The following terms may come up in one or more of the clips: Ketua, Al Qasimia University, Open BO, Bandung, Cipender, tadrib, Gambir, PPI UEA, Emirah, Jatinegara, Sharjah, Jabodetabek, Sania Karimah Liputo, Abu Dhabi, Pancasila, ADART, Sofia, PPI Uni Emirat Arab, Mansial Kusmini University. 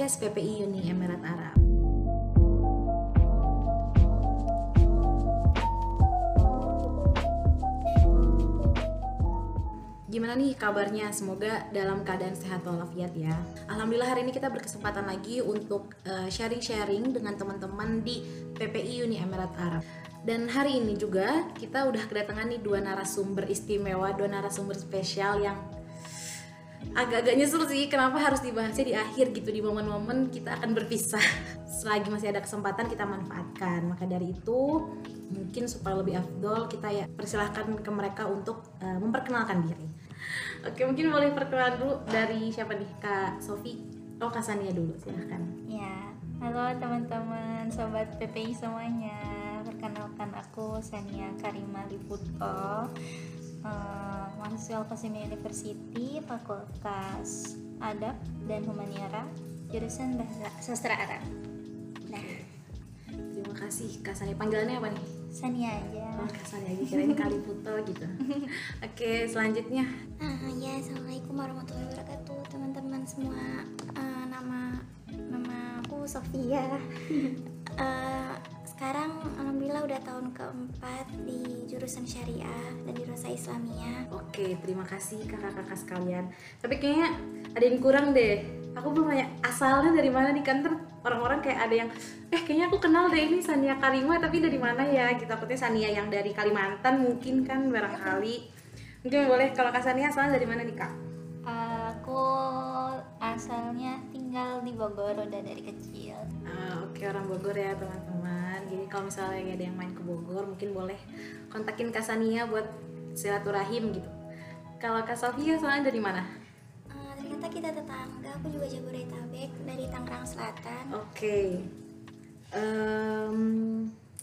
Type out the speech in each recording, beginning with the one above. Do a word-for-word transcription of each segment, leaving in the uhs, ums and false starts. podcast P P I Uni Emirat Arab. Gimana nih kabarnya? Semoga dalam keadaan sehat walafiat ya. Alhamdulillah hari ini kita berkesempatan lagi untuk uh, sharing-sharing dengan teman-teman di P P I Uni Emirat Arab. Dan hari ini juga kita udah kedatangan nih dua narasumber istimewa, dua narasumber spesial yang agak-agak nyesel sih kenapa harus dibahasnya di akhir gitu, di momen-momen kita akan berpisah. Selagi masih ada kesempatan kita manfaatkan. Maka dari itu mungkin supaya lebih afdol kita ya persilahkan ke mereka untuk uh, memperkenalkan diri. Oke, mungkin boleh perkenalan dulu dari siapa nih, Kak Sofi? Oh, Kak Sania dulu, silahkan. Ya, halo teman-teman, sobat P P I semuanya. Perkenalkan aku Sania Karimah Liputo. Uh, Mansial Kusmini University, Fakultas Adab dan Humaniora, jurusan Bahasa Sastra Arab. Nah, terima kasih Kak Sania. Panggilannya apa nih? Sania aja. Oh, Kak Sania aja, kirain Kak Liputo gitu. Oke, okay, selanjutnya. Uh, ya, assalamualaikum warahmatullahi wabarakatuh teman-teman semua. Uh, nama nama aku Sofia. uh, Sekarang alhamdulillah udah tahun keempat di jurusan syariah dan jurusan Islamiyah. Oke, terima kasih kakak-kakak sekalian. Tapi kayaknya ada yang kurang deh. Aku belum nanya asalnya dari mana nih, kan orang-orang kayak ada yang eh kayaknya aku kenal deh ini Sania Karimah tapi dari mana ya? Kita takutnya Sania yang dari Kalimantan mungkin kan barangkali. Mungkin boleh kalau Kak Sania asalnya dari mana nih, Kak? Aku asalnya tinggal di Bogor udah dari kecil. Ah, oke, orang Bogor ya teman-teman. Jadi kalau misalnya ada yang main ke Bogor mungkin boleh kontakin Kak Sania buat silaturahim gitu. Kalau Kak Sofia soalnya dari mana? Uh, ternyata kita tetangga, aku juga Jabodetabek, dari Tangerang Selatan. Oke. Okay. Um,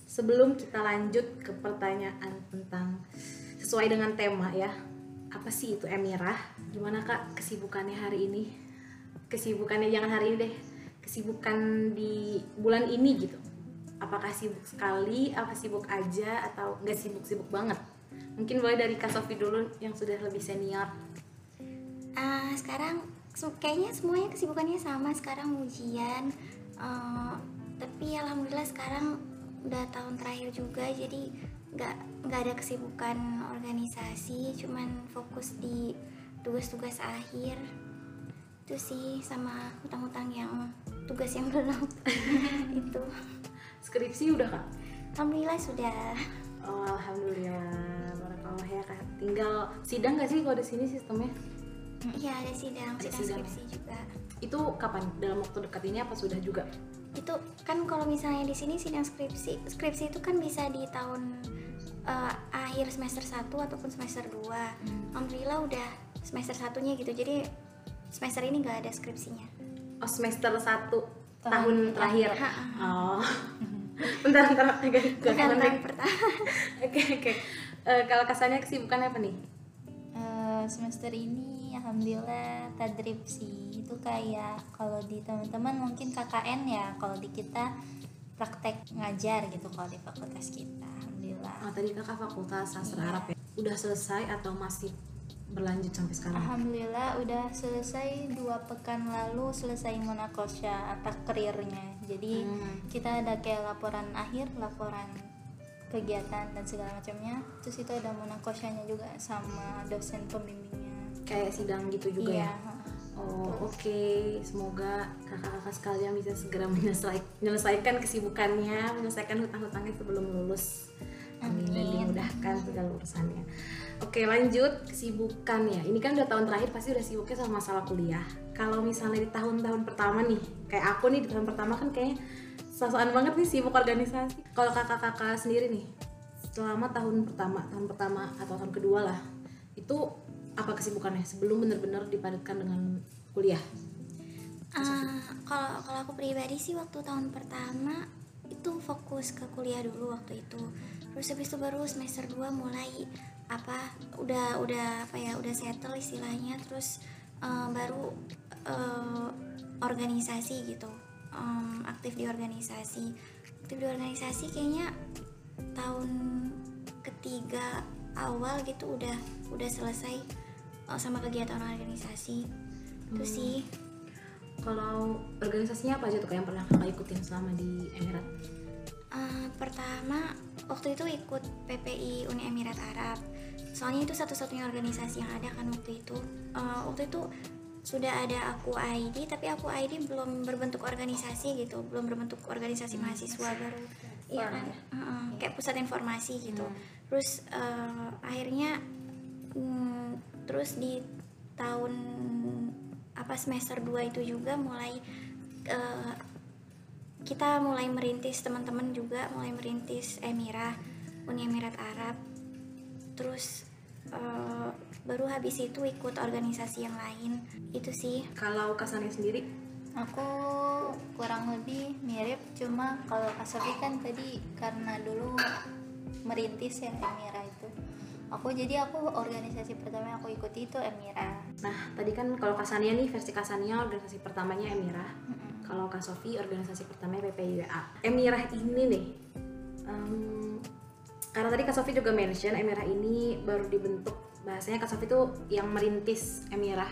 sebelum kita lanjut ke pertanyaan tentang sesuai dengan tema ya, apa sih itu Emirah? Gimana Kak kesibukannya hari ini? Kesibukannya jangan hari ini deh, kesibukan di bulan ini gitu. Apakah sibuk sekali, apa sibuk aja, atau nggak sibuk-sibuk banget? Mungkin boleh dari Kak Sofi dulu yang sudah lebih senior. Uh, sekarang kayaknya semuanya kesibukannya sama, sekarang ujian. Uh, tapi alhamdulillah sekarang udah tahun terakhir juga, jadi nggak nggak ada kesibukan organisasi, cuman fokus di tugas-tugas akhir. Itu sih, sama hutang-hutang yang tugas yang belum itu. Skripsi udah Kak? Alhamdulillah sudah. Oh, alhamdulillah, barakallah ya Kak. Tinggal sidang nggak sih kalau di sini sistemnya? Iya, ada sidang, ada sidang, sidang skripsi juga. Itu kapan? Dalam waktu dekat ini apa sudah juga? Itu kan kalau misalnya di sini sidang skripsi, skripsi itu kan bisa di tahun uh, akhir semester satu ataupun semester dua. Hmm. Alhamdulillah udah semester satunya gitu. Jadi semester ini nggak ada skripsinya. Oh, semester satu tahun terakhir. Oh. Bentar-bentar agak gangguan nih. Oke, oke. Eh kalau kesannya kesibukan apa nih? Uh, semester ini alhamdulillah tadrib sih. Itu kayak kalau di teman-teman mungkin K K N ya, kalau di kita praktek ngajar gitu kalau di fakultas kita. Alhamdulillah. Oh, tadi Kakak fakultas sastra yeah. Arab ya. Udah selesai atau masih berlanjut sampai sekarang? Alhamdulillah udah selesai, dua pekan lalu selesai monakosya atau karirnya. Jadi hmm. kita ada kayak laporan akhir, laporan kegiatan dan segala macamnya. Terus itu ada monakosyanya juga sama dosen pembimbingnya. Kayak sidang gitu juga iya. Ya? Oh, oke, okay. Semoga kakak-kakak sekalian bisa segera menyelesaikan kesibukannya, menyelesaikan hutang-hutangnya sebelum lulus. Amin, dan dimudahkan segala urusannya. Oke, lanjut kesibukan ya. Ini kan udah tahun terakhir pasti udah sibuknya sama masalah kuliah. Kalau misalnya di tahun-tahun pertama nih, kayak aku nih di tahun pertama kan kayaknya sosokan banget nih sibuk organisasi. Kalau kakak-kakak sendiri nih, selama tahun pertama, tahun pertama atau tahun kedua lah, itu apa kesibukannya sebelum benar-benar dipadatkan dengan kuliah? Uh, kalau kalau aku pribadi sih waktu tahun pertama itu fokus ke kuliah dulu waktu itu. Terus habis itu baru semester dua mulai apa udah udah apa ya udah settle istilahnya. Terus uh, baru uh, organisasi gitu, um, aktif di organisasi aktif di organisasi kayaknya tahun ketiga awal gitu udah udah selesai uh, sama kegiatan organisasi. Terus hmm. sih Kalau organisasinya apa aja tuh kayak yang pernah kakak ikutin selama di Emirat? Uh, pertama waktu itu ikut P P I Uni Emirat Arab, soalnya itu satu-satunya organisasi yang ada kan waktu itu. Uh, waktu itu sudah ada Aku I D, tapi Aku I D belum berbentuk organisasi gitu, belum berbentuk organisasi mahasiswa, baru iya kan, uh, kayak pusat informasi gitu. hmm. Terus uh, akhirnya mm, terus di tahun apa semester dua itu juga mulai uh, kita mulai merintis, teman-teman juga mulai merintis Emirah Uni Emirat Arab. Terus Uh, baru habis itu ikut organisasi yang lain. Itu sih. Kalau Kak Sania sendiri? Aku kurang lebih mirip, cuma kalau Kak Sofia kan tadi karena dulu merintis yang Emirah itu, aku jadi aku organisasi pertama yang aku ikuti itu Emirah. Nah tadi kan kalau Kak Sania nih versi Kak Sania organisasi pertamanya Emirah. mm-hmm. Kalau Kak Sofia organisasi pertamanya P P I U A. Emirah ini nih um, karena tadi Kak Sofi juga mention Emirah ini baru dibentuk, bahasanya Kak Sofi tuh yang merintis Emirah.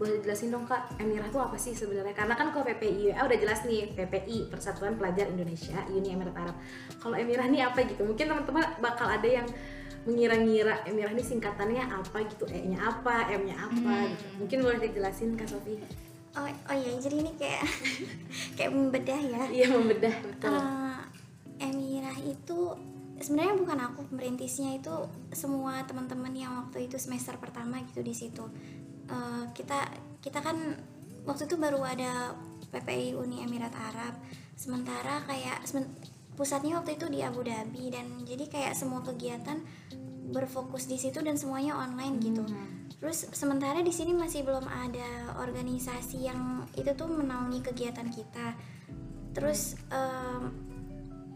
Boleh jelasin dong Kak, Emirah tuh apa sih sebenarnya? Karena kan kalau P P I U A udah jelas nih, P P I Persatuan Pelajar Indonesia Uni Emirat Arab. Kalau Emirah nih apa gitu? Mungkin teman-teman bakal ada yang mengira-ngira Emirah ini singkatannya apa gitu, E-nya apa, M-nya apa hmm. gitu. Mungkin boleh dijelasin Kak Sofi? Oh, oh iya, jadi ini kayak kayak membedah ya? Iya membedah, betul. Uh, Emirah itu sebenarnya bukan aku merintisnya, itu semua teman-teman yang waktu itu semester pertama gitu di situ. Uh, kita kita kan waktu itu baru ada P P I Uni Emirat Arab, sementara kayak pusatnya waktu itu di Abu Dhabi, dan jadi kayak semua kegiatan berfokus di situ dan semuanya online gitu. Hmm. Terus sementara di sini masih belum ada organisasi yang itu tuh menaungi kegiatan kita. Terus um,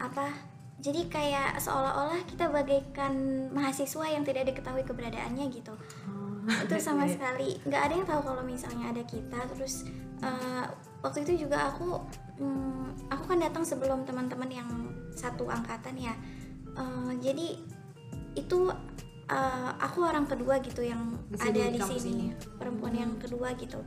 apa? Jadi kayak seolah-olah kita bagaikan mahasiswa yang tidak diketahui keberadaannya gitu. Oh, itu sama ya. Sekali nggak ada yang tahu kalau misalnya ada kita. Terus uh, waktu itu juga aku mm, aku kan datang sebelum teman-teman yang satu angkatan ya. Uh, jadi itu uh, aku orang kedua gitu yang di sini, ada di sini, perempuan hmm. yang kedua gitu.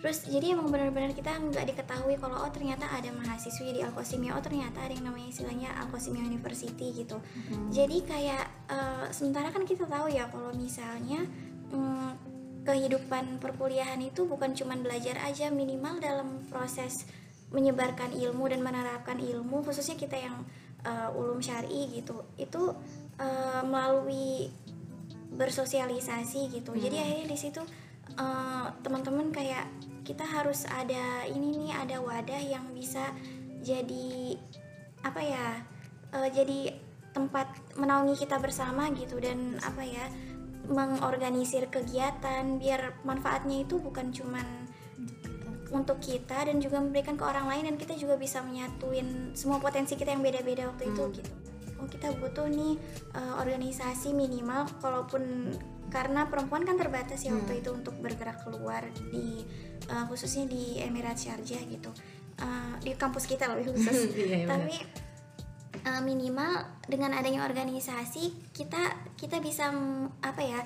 Terus jadi emang benar-benar kita nggak diketahui kalau oh ternyata ada mahasiswi di Al Qasimia, oh ternyata ada yang namanya istilahnya Al Qasimia University gitu. Mm-hmm. Jadi kayak uh, sementara kan kita tahu ya kalau misalnya um, kehidupan perkuliahan itu bukan cuma belajar aja, minimal dalam proses menyebarkan ilmu dan menerapkan ilmu, khususnya kita yang uh, ulum syar'i gitu, itu uh, melalui bersosialisasi gitu. Mm-hmm. Jadi akhirnya di situ uh, teman-teman kayak kita harus ada ini nih, ada wadah yang bisa jadi apa ya, uh, jadi tempat menaungi kita bersama gitu, dan apa ya, mengorganisir kegiatan biar manfaatnya itu bukan cuman untuk kita dan juga memberikan ke orang lain, dan kita juga bisa menyatuin semua potensi kita yang beda-beda waktu hmm. itu gitu. Oh kita butuh nih uh, organisasi minimal, kalaupun karena perempuan kan terbatas ya waktu hmm. itu untuk bergerak keluar di uh, khususnya di Emirat Sharjah gitu, uh, di kampus kita lebih khusus. yeah, tapi uh, minimal dengan adanya organisasi kita kita bisa apa ya,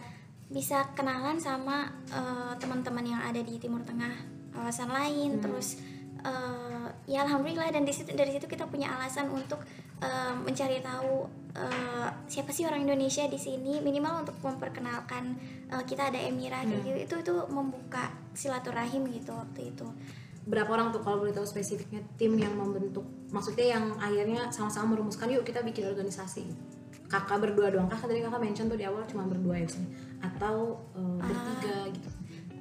bisa kenalan sama uh, teman-teman yang ada di Timur Tengah, kawasan lain. hmm. Terus uh, ya alhamdulillah, dan disitu, dari situ kita punya alasan untuk uh, mencari tahu Uh, siapa sih orang Indonesia di sini, minimal untuk memperkenalkan uh, kita ada Emirah hmm. kayak gitu. Itu itu membuka silaturahim gitu waktu itu. Berapa orang tuh kalau boleh tahu spesifiknya tim yang membentuk? Maksudnya yang akhirnya sama-sama merumuskan yuk kita bikin organisasi. Kakak berdua doang kah? Tadi kakak mention tuh di awal cuma berdua ya sih, atau uh, bertiga uh, gitu?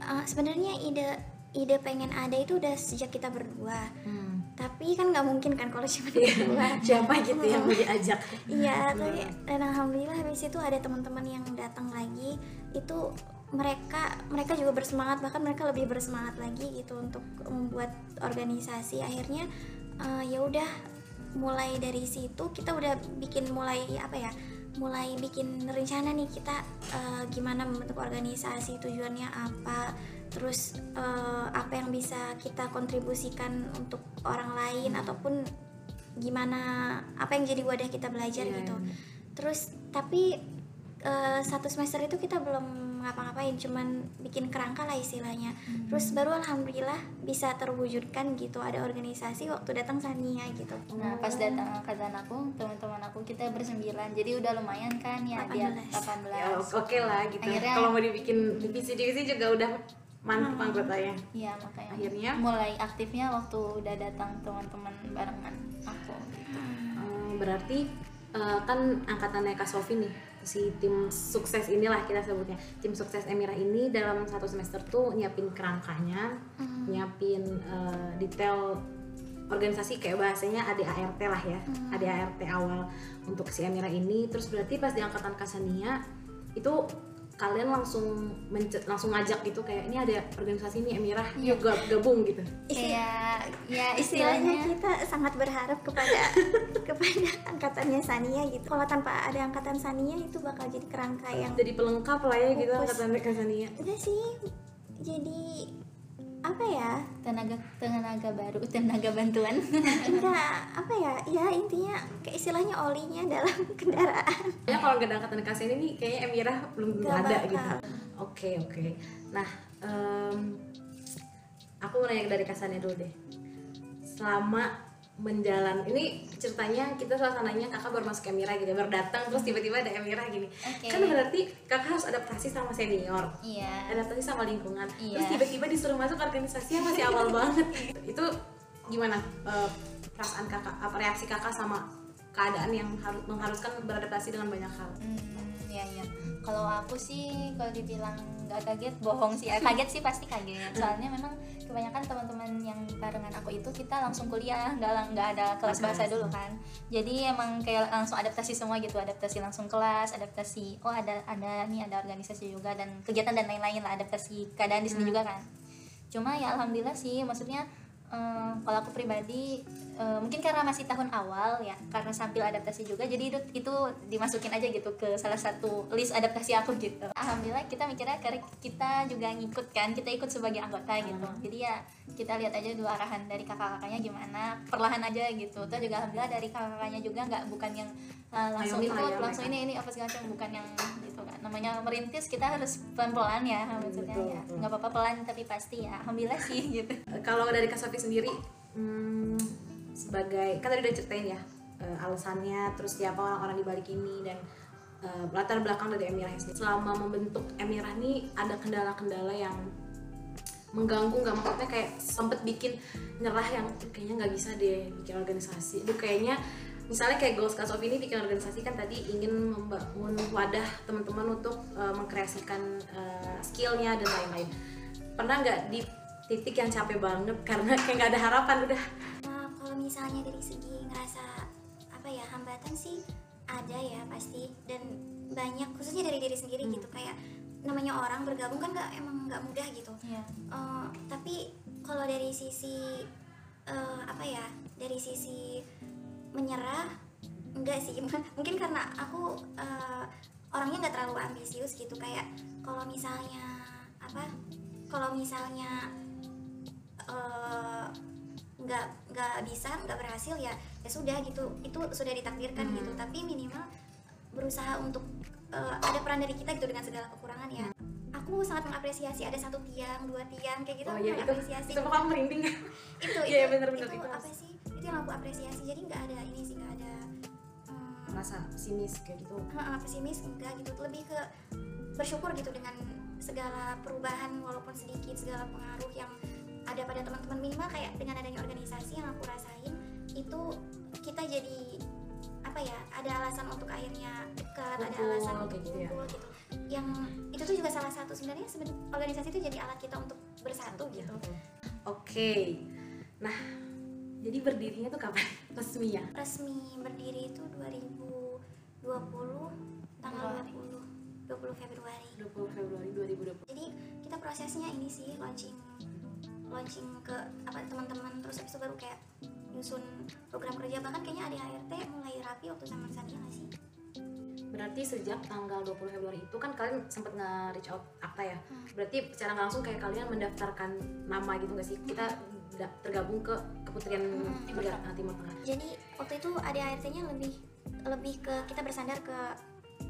Uh, sebenarnya ide ide pengen ada itu udah sejak kita berdua. Hmm. Tapi kan nggak mungkin kan kalau cuma berdua, siapa gitu yang mau diajak. Iya, tapi dan alhamdulillah habis itu ada teman-teman yang datang lagi, itu mereka mereka juga bersemangat, bahkan mereka lebih bersemangat lagi gitu untuk membuat organisasi. Akhirnya uh, ya udah mulai dari situ kita udah bikin mulai apa ya, mulai bikin rencana nih kita uh, gimana membentuk organisasi, tujuannya apa, terus uh, apa yang bisa kita kontribusikan untuk orang lain, ataupun gimana apa yang jadi wadah kita belajar yeah. gitu. Terus tapi uh, satu semester itu kita belum ngapa-ngapain, cuman bikin kerangka lah istilahnya. Hmm. Terus baru alhamdulillah bisa terwujudkan gitu, ada organisasi waktu datang Sania gitu. Nah, pas datang angkatan aku, teman-teman aku kita bersembilan. Jadi udah lumayan kan ya, delapan belas. delapan belas. Ya, oke okay lah gitu. Akhirnya, kalau mau dibikin divisi-divisi juga udah mantap anggotanya. Iya, makanya. Akhirnya mulai aktifnya waktu udah datang teman-teman barengan aku gitu. Hmm, berarti Uh, kan angkatannya Kak Sofi nih, si tim sukses inilah kita sebutnya, tim sukses Emirah ini dalam satu semester tuh nyiapin kerangkanya, mm. nyiapin uh, detail organisasi kayak bahasanya A D A R T lah ya, mm. A D A R T awal untuk si Emirah ini. Terus berarti pas di angkatan Kak Sania itu kalian langsung mencet, langsung ngajak gitu kayak ini ada organisasi ini Emirah, yeah. yuk gabung gitu. Iya, ya istilahnya kita sangat berharap kepada kepada angkatannya Sania gitu. Kalau tanpa ada angkatan Sania itu bakal jadi kerangka yang jadi pelengkap lah ya gitu angkatan mereka Sania. Iya sih, jadi apa ya, tenaga tenaga baru, tenaga bantuan. Enggak, apa ya, ya intinya kayak istilahnya olinya dalam kendaraan ya. Kalau nggak ada angkatan Kak Sania ini kayaknya Emirah belum gak ada bakal. Gitu oke okay, oke okay. Nah um, aku mau nanya dari Kak Sania dulu deh, selama menjalan ini ceritanya kita suasananya kakak baru masuk Emirah gitu, baru datang terus tiba-tiba ada Emirah gini, okay. Kan berarti kakak harus adaptasi sama senior, yeah. adaptasi sama lingkungan, yeah. terus tiba-tiba disuruh masuk organisasi yang masih awal banget. Itu gimana uh, perasaan kakak, apa reaksi kakak sama keadaan yang harus mengharuskan beradaptasi dengan banyak hal? Hmm, ya ya. Kalau aku sih kalau dibilang nggak kaget, bohong sih. Kaget sih pasti kaget. Soalnya memang kebanyakan teman-teman yang barengan aku itu kita langsung kuliah, nggak nggak ada kelas bahasa dulu kan. Jadi emang kayak langsung adaptasi semua gitu, adaptasi langsung kelas, adaptasi. Oh ada ada nih ada organisasi juga dan kegiatan dan lain-lain lah, adaptasi keadaan di sini hmm. juga kan. Cuma ya alhamdulillah sih, maksudnya. Um, kalau aku pribadi um, mungkin karena masih tahun awal ya, karena sambil adaptasi juga, jadi itu, itu dimasukin aja gitu ke salah satu list adaptasi aku gitu. Alhamdulillah kita mikirnya karena kita juga ngikut kan, kita ikut sebagai anggota gitu. hmm. Jadi ya kita lihat aja dua arahan dari kakak-kakaknya gimana, perlahan aja gitu. Terus juga alhamdulillah dari kakak-kakaknya juga nggak, bukan yang uh, langsung ikut, langsung mereka. ini ini apa segala macam, bukan yang gitu kan. Namanya merintis kita harus pelan-pelan ya, maksudnya betul, ya nggak apa-apa pelan tapi pasti ya, alhamdulillah sih gitu. Kalau dari Kak Sofi sendiri hmm, sebagai, kan tadi udah ceritain ya uh, alasannya, terus siapa orang-orang di balik ini dan uh, latar belakang dari Emirah ini. Selama membentuk Emirah ini ada kendala-kendala yang mengganggu nggak, maksudnya kayak sempet bikin nyerah yang kayaknya nggak bisa deh bikin organisasi itu, kayaknya misalnya kayak goals Kak Sofi ini bikin organisasi kan tadi ingin membangun wadah teman-teman untuk uh, mengkreasikan uh, skillnya dan lain-lain. Pernah nggak di titik yang capek banget karena kayak nggak ada harapan udah? Nah, kalau misalnya dari segi ngerasa apa ya, hambatan sih ada ya pasti, dan banyak khususnya dari diri sendiri hmm. gitu. Kayak namanya orang bergabung kan nggak, emang nggak mudah gitu. Yeah. Uh, tapi kalau dari sisi uh, apa ya, dari sisi menyerah enggak sih, mungkin karena aku uh, orangnya nggak terlalu ambisius gitu. Kayak kalau misalnya apa, kalau misalnya nggak uh, nggak bisa, nggak berhasil ya ya sudah gitu, itu sudah ditakdirkan hmm. gitu. Tapi minimal berusaha untuk uh, ada peran dari kita gitu dengan segala kekurangan ya. Aku sangat mengapresiasi ada satu tiang, dua tiang kayak gitu. Oh, ya, mengapresiasi itu, itu, itu merinding itu ya, itu, bener, bener, itu bener. Apa sih itu yang aku apresiasi. Jadi nggak ada ini sih, nggak ada um, rasa pesimis kayak gitu. Uh, pesimis enggak gitu, lebih ke bersyukur gitu dengan segala perubahan walaupun sedikit, segala pengaruh yang ada pada teman-teman. Minimal kayak dengan adanya organisasi yang aku rasain itu, kita jadi apa ya, ada alasan untuk akhirnya dekat, ada alasan untuk kumpul gitu. Yang itu tuh juga salah satu sebenarnya, sebenarnya organisasi itu jadi alat kita untuk bersatu gitu. Oke, nah jadi berdirinya tuh kapan resmi ya? Resmi berdiri itu dua ribu dua puluh tanggal dua puluh Februari dua puluh Februari dua ribu dua puluh. Jadi kita prosesnya ini sih, launching launching ke apa teman-teman, terus habis itu baru kayak nyusun program kerja. Bahkan kayaknya A D A R T mulai rapi waktu zaman Sania nggak sih? Berarti sejak tanggal dua puluh Februari itu kan kalian sempat nge-reach out akta ya? Hmm. Berarti secara langsung kayak kalian mendaftarkan nama gitu nggak sih? Kita tergabung ke Kementerian hmm, Timur Tengah. Jadi waktu itu A D A R T-nya lebih lebih ke kita bersandar ke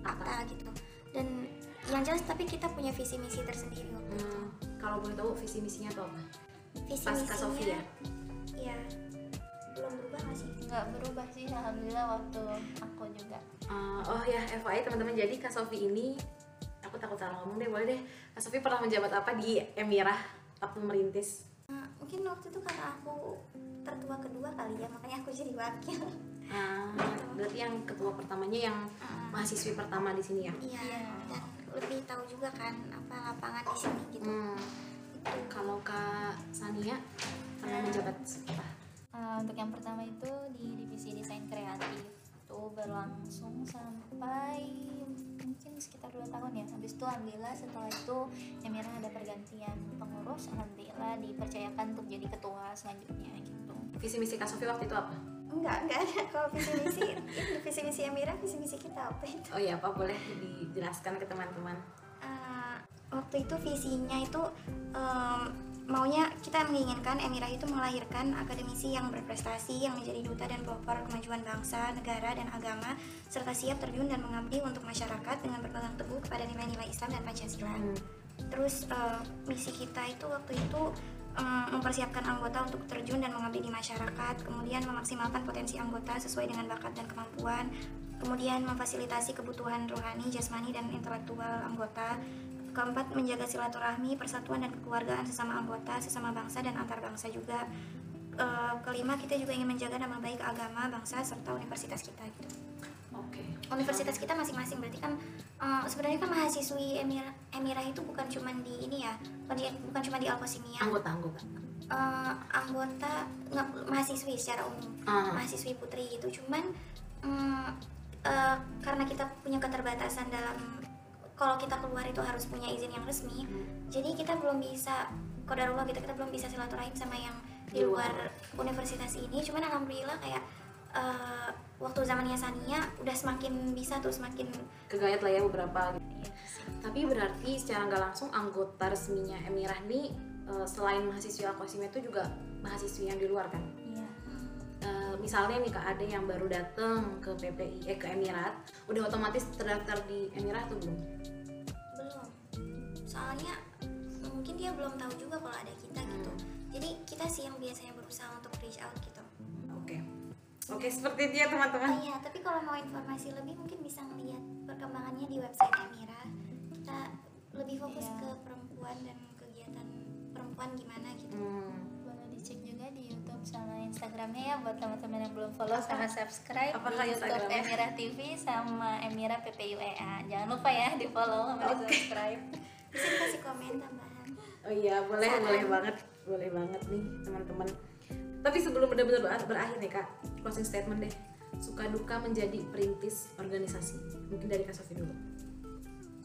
akta gitu. Dan yang jelas, tapi kita punya visi misi tersendiri waktu hmm. itu. Kalau boleh tahu visi misinya apa? Visi pasca Sofia? Iya, belum berubah nggak sih? Nggak berubah sih, alhamdulillah waktu aku juga. Uh, oh ya, F Y I teman-teman, jadi Kak Sofi ini, aku takut salah ngomong deh, boleh deh. Kak Sofi pernah menjabat apa di Emirah waktu merintis? Uh, mungkin waktu itu karena aku tertua kedua kali ya, makanya aku jadi wakil. Uh, berarti yang ketua pertamanya yang uh, mahasiswi pertama di sini ya? Iya, dan lebih tahu juga kan apa lapangan di sini gitu. Hmm. Kalau Kak Sania pernah menjabat apa? Uh, untuk yang pertama itu di divisi desain kreatif, itu berlangsung sampai mungkin sekitar dua tahun ya. Habis itu alhamdulillah setelah itu Emirah ada pergantian pengurus, alhamdulillah dipercayakan untuk jadi ketua selanjutnya gitu. Visi misi Kak Sofi waktu itu apa? Enggak, enggak ada. Kalau visi misi visi misi Emirah, visi misi kita apa itu? Oh iya, apa boleh dijelaskan ke teman-teman? Waktu itu visinya itu um, maunya kita menginginkan Emirah itu melahirkan akademisi yang berprestasi, yang menjadi duta dan pelopor kemajuan bangsa, negara, dan agama, serta siap terjun dan mengabdi untuk masyarakat dengan berpegang teguh kepada nilai-nilai Islam dan Pancasila. Hmm. Terus uh, misi kita itu waktu itu um, mempersiapkan anggota untuk terjun dan mengabdi di masyarakat, kemudian memaksimalkan potensi anggota sesuai dengan bakat dan kemampuan, kemudian memfasilitasi kebutuhan rohani, jasmani, dan intelektual anggota. Keempat, menjaga silaturahmi, persatuan, dan kekeluargaan sesama anggota, sesama bangsa, dan antar bangsa juga. E, kelima, kita juga ingin menjaga nama baik agama, bangsa, serta universitas kita gitu. Oke. Okay. Universitas kita masing-masing, berarti kan e, sebenarnya kan mahasiswi Emir, Emirah itu bukan cuma di ini ya, bukan cuma di Al Qasimia. Anggota-anggota. E, anggota, nggak, mahasiswi secara umum, uh-huh. mahasiswi putri gitu. Cuman mm, e, karena kita punya keterbatasan dalam kalau kita keluar itu harus punya izin yang resmi, hmm. jadi kita belum bisa qadarullah gitu, kita belum bisa silaturahim sama yang di luar universitas ini. Cuman alhamdulillah kayak uh, waktu zamannya Sania udah semakin bisa tuh, semakin kegayat lah ya beberapa gitu. Yes. Tapi berarti secara nggak langsung anggota resminya Emirah nih uh, selain mahasiswi Al Qasimia itu juga mahasiswi yang di luar kan? Iya. Yeah. Uh, misalnya nih Kak, ada yang baru datang ke P P I eh, ke Emirat, udah otomatis terdaftar di Emirah tuh belum? Soalnya mungkin dia belum tahu juga kalau ada kita gitu. Jadi kita sih yang biasanya berusaha untuk reach out gitu. Oke, okay. oke okay, seperti dia teman-teman. Oh, iya, tapi kalau mau informasi lebih mungkin bisa ngeliat perkembangannya di website Emirah. Kita lebih fokus yeah. ke perempuan dan kegiatan perempuan gimana gitu. Hmm. Boleh dicek juga di YouTube sama Instagramnya ya buat teman-teman yang belum follow apa? Sama subscribe apa di YouTube Emirah T V sama Emirah P P I U E A. Jangan lupa ya di follow sama okay. di subscribe. Bisa kasih komen tambahan. Oh iya, boleh, Salam. boleh banget, boleh banget nih teman-teman. Tapi sebelum benar-benar berakhir nih Kak, closing statement deh. Suka duka menjadi perintis organisasi. Mungkin dari Kak Sofi dulu.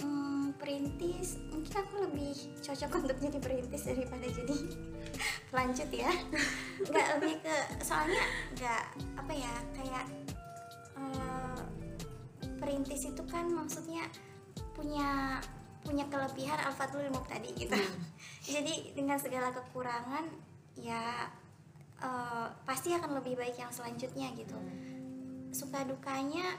Hmm, perintis, mungkin aku lebih cocok untuk jadi perintis daripada jadi lanjut ya. Nggak lebih ke, soalnya nggak apa ya kayak uh, perintis itu kan maksudnya punya punya kelebihan al-fadlul mubtadi gitu. Hmm. Jadi dengan segala kekurangan ya uh, pasti akan lebih baik yang selanjutnya gitu. Hmm. Suka dukanya,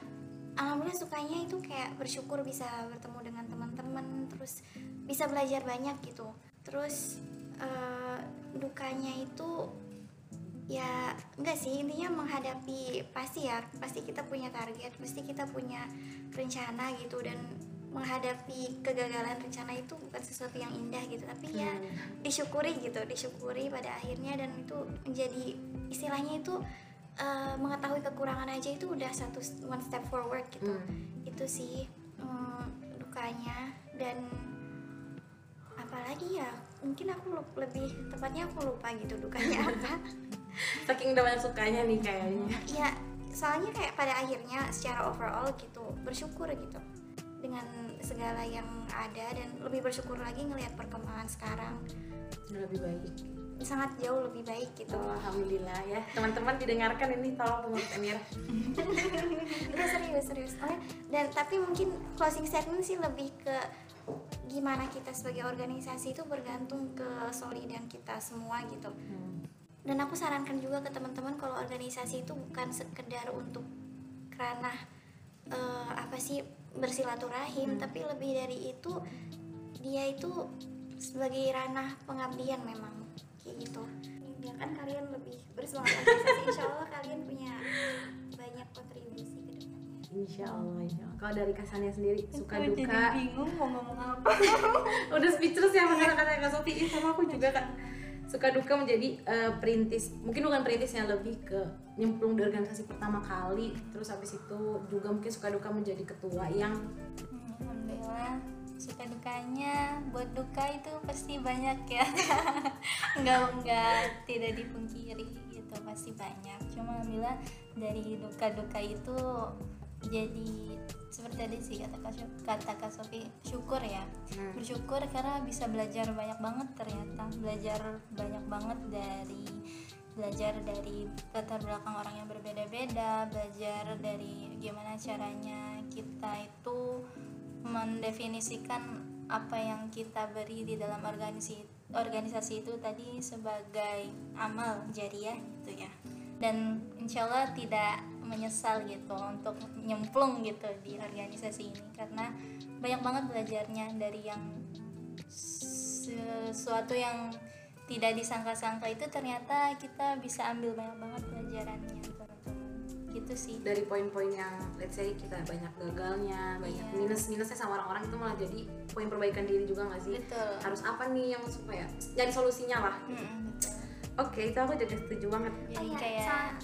alhamdulillah sukanya itu kayak bersyukur bisa bertemu dengan teman-teman, terus bisa belajar banyak gitu. Terus uh, dukanya itu ya enggak sih, intinya menghadapi pasti ya, pasti kita punya target, pasti kita punya rencana gitu, dan menghadapi kegagalan rencana itu bukan sesuatu yang indah gitu, tapi ya disyukuri gitu, disyukuri pada akhirnya, dan itu menjadi istilahnya itu uh, mengetahui kekurangan aja itu udah satu one step forward gitu. Hmm. Itu sih um, dukanya. Dan apalagi ya, mungkin aku lup, lebih tepatnya aku lupa gitu dukanya apa. Saking udah banyak sukanya nih kayaknya. Iya, soalnya kayak pada akhirnya secara overall gitu bersyukur gitu dengan segala yang ada, dan lebih bersyukur lagi ngelihat perkembangan sekarang lebih baik, sangat jauh lebih baik gitu. Oh, alhamdulillah ya teman-teman, didengarkan ini tolong pengurus Emirah. Udah serius serius. Oh ya, dan tapi mungkin closing statement sih lebih ke gimana kita sebagai organisasi itu bergantung ke solidan kita semua gitu. Hmm. Dan aku sarankan juga ke teman-teman kalau organisasi itu bukan sekedar untuk ranah uh, apa sih bersilaturahim, hmm. tapi lebih dari itu dia itu sebagai ranah pengabdian memang kayak gitu. Ya kan kalian lebih bersemangat organisasi, insya Allah kalian punya banyak kontribusi ke depannya. Insya Allah, insya Allah. Kalau dari Kasania sendiri, suka duka? Jadi bingung mau ngomong apa. Udah speechless ya kata-kata Kak Sofi, sama aku juga kan. Suka duka menjadi uh, perintis, mungkin bukan perintisnya, lebih ke nyemplung di organisasi pertama kali. Terus habis itu juga mungkin suka duka menjadi ketua yang alhamdulillah. Suka dukanya, buat duka itu pasti banyak ya. Enggak, enggak, tidak dipungkiri gitu, pasti banyak. Cuma alhamdulillah dari duka-duka itu jadi seperti tadi sih kata kata Kak Sofi, syukur ya, hmm. bersyukur karena bisa belajar banyak banget ternyata, belajar banyak banget dari belajar dari latar belakang orang yang berbeda-beda, belajar dari gimana caranya kita itu mendefinisikan apa yang kita beri di dalam organisasi organisasi itu tadi sebagai amal jariah gitu ya. Dan insya Allah tidak menyesal gitu untuk nyemplung gitu di organisasi ini, karena banyak banget belajarnya dari yang sesuatu yang tidak disangka-sangka itu ternyata kita bisa ambil banyak banget pelajarannya gitu sih. Dari poin-poin yang let's say kita banyak gagalnya, banyak yeah. minus-minusnya sama orang-orang, itu malah jadi poin perbaikan diri juga nggak sih? Betul. Harus apa nih yang supaya jadi solusinya lah. Mm-hmm. Oke, okay, itu aku juga setuju banget. Jadi oh, kayak sa-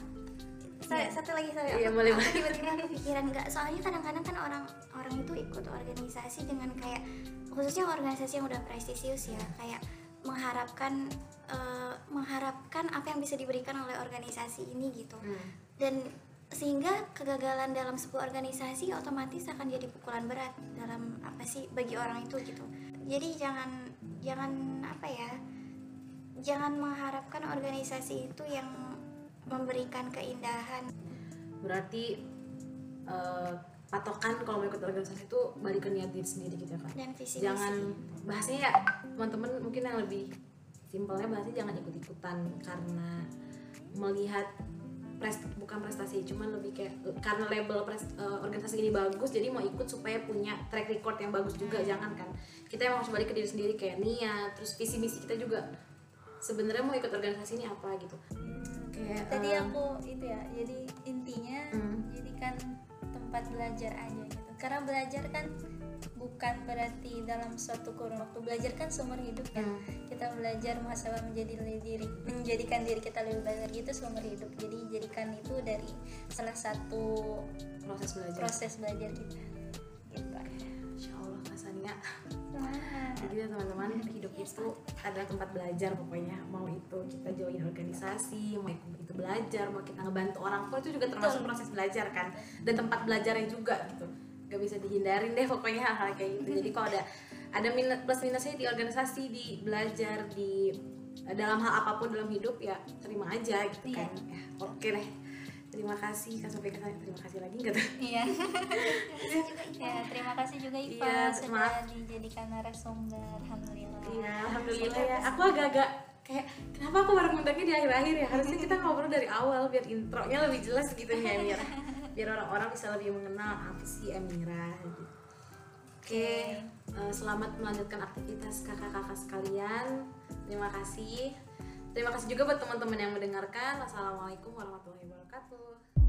Sorry, satu lagi sorry. Iya, boleh. Tiba-tiba kepikiran enggak? Soalnya kadang-kadang kan orang-orang itu ikut organisasi dengan kayak, khususnya organisasi yang udah prestisius ya, kayak mengharapkan uh, mengharapkan apa yang bisa diberikan oleh organisasi ini gitu. Hmm. Dan sehingga kegagalan dalam sebuah organisasi otomatis akan jadi pukulan berat dalam apa sih bagi orang itu gitu. Jadi jangan jangan apa ya? Jangan mengharapkan organisasi itu yang memberikan keindahan. Berarti uh, patokan kalau mau ikut organisasi itu balik ke niat diri sendiri gitu ya Kak. Dan visi-visi. Jangan bahasnya ya teman-teman, mungkin yang lebih simpelnya bahasnya jangan ikut-ikutan karena melihat prest, bukan prestasi, cuman lebih kayak karena label prest, uh, organisasi ini bagus jadi mau ikut supaya punya track record yang bagus juga. Hmm. Jangan kan. Kita emang harus balik ke diri sendiri kayak niat, terus visi-misi kita juga sebenarnya mau ikut organisasi ini apa gitu. Yeah, tadi aku um, itu ya, jadi intinya mm. jadikan tempat belajar aja gitu. Karena belajar kan bukan berarti dalam suatu kurun waktu, belajar kan seumur hidup ya. Mm. Kita belajar muhasabah menjadi diri, menjadikan diri kita lebih baik lagi itu seumur hidup. Jadi jadikan itu dari salah satu proses belajar, proses belajar kita. Gitu. Insyaallah Kak Sania. Jadi teman-teman, hidup itu adalah tempat belajar pokoknya. Mau itu kita join organisasi, mau itu belajar, mau kita ngebantu orang tua itu juga termasuk proses belajar kan. Dan tempat belajarnya juga gitu. Gak bisa dihindarin deh pokoknya hal-hal kayak gitu. Jadi kalau ada ada plus minusnya di organisasi, di belajar, di dalam hal apapun dalam hidup ya terima aja gitu kan. Ya, oke deh. Terima kasih Kak Sofi, terima kasih lagi enggak tuh? Iya. Ya, terima kasih juga Iva ya, sudah dijadikan narasumber. Alhamdulillah. Iya, alhamdulillah ya. Aku agak-agak kayak kenapa aku baru ngundangnya di akhir-akhir ya? Harusnya kita ngobrol dari awal biar intronya lebih jelas gitu nih Emirah. Biar orang-orang bisa lebih mengenal apa sih Emirah gitu. Oke, okay. Selamat melanjutkan aktivitas kakak-kakak sekalian. Terima kasih. Terima kasih juga buat teman-teman yang mendengarkan. Wassalamualaikum warahmatullahi wabarakatuh.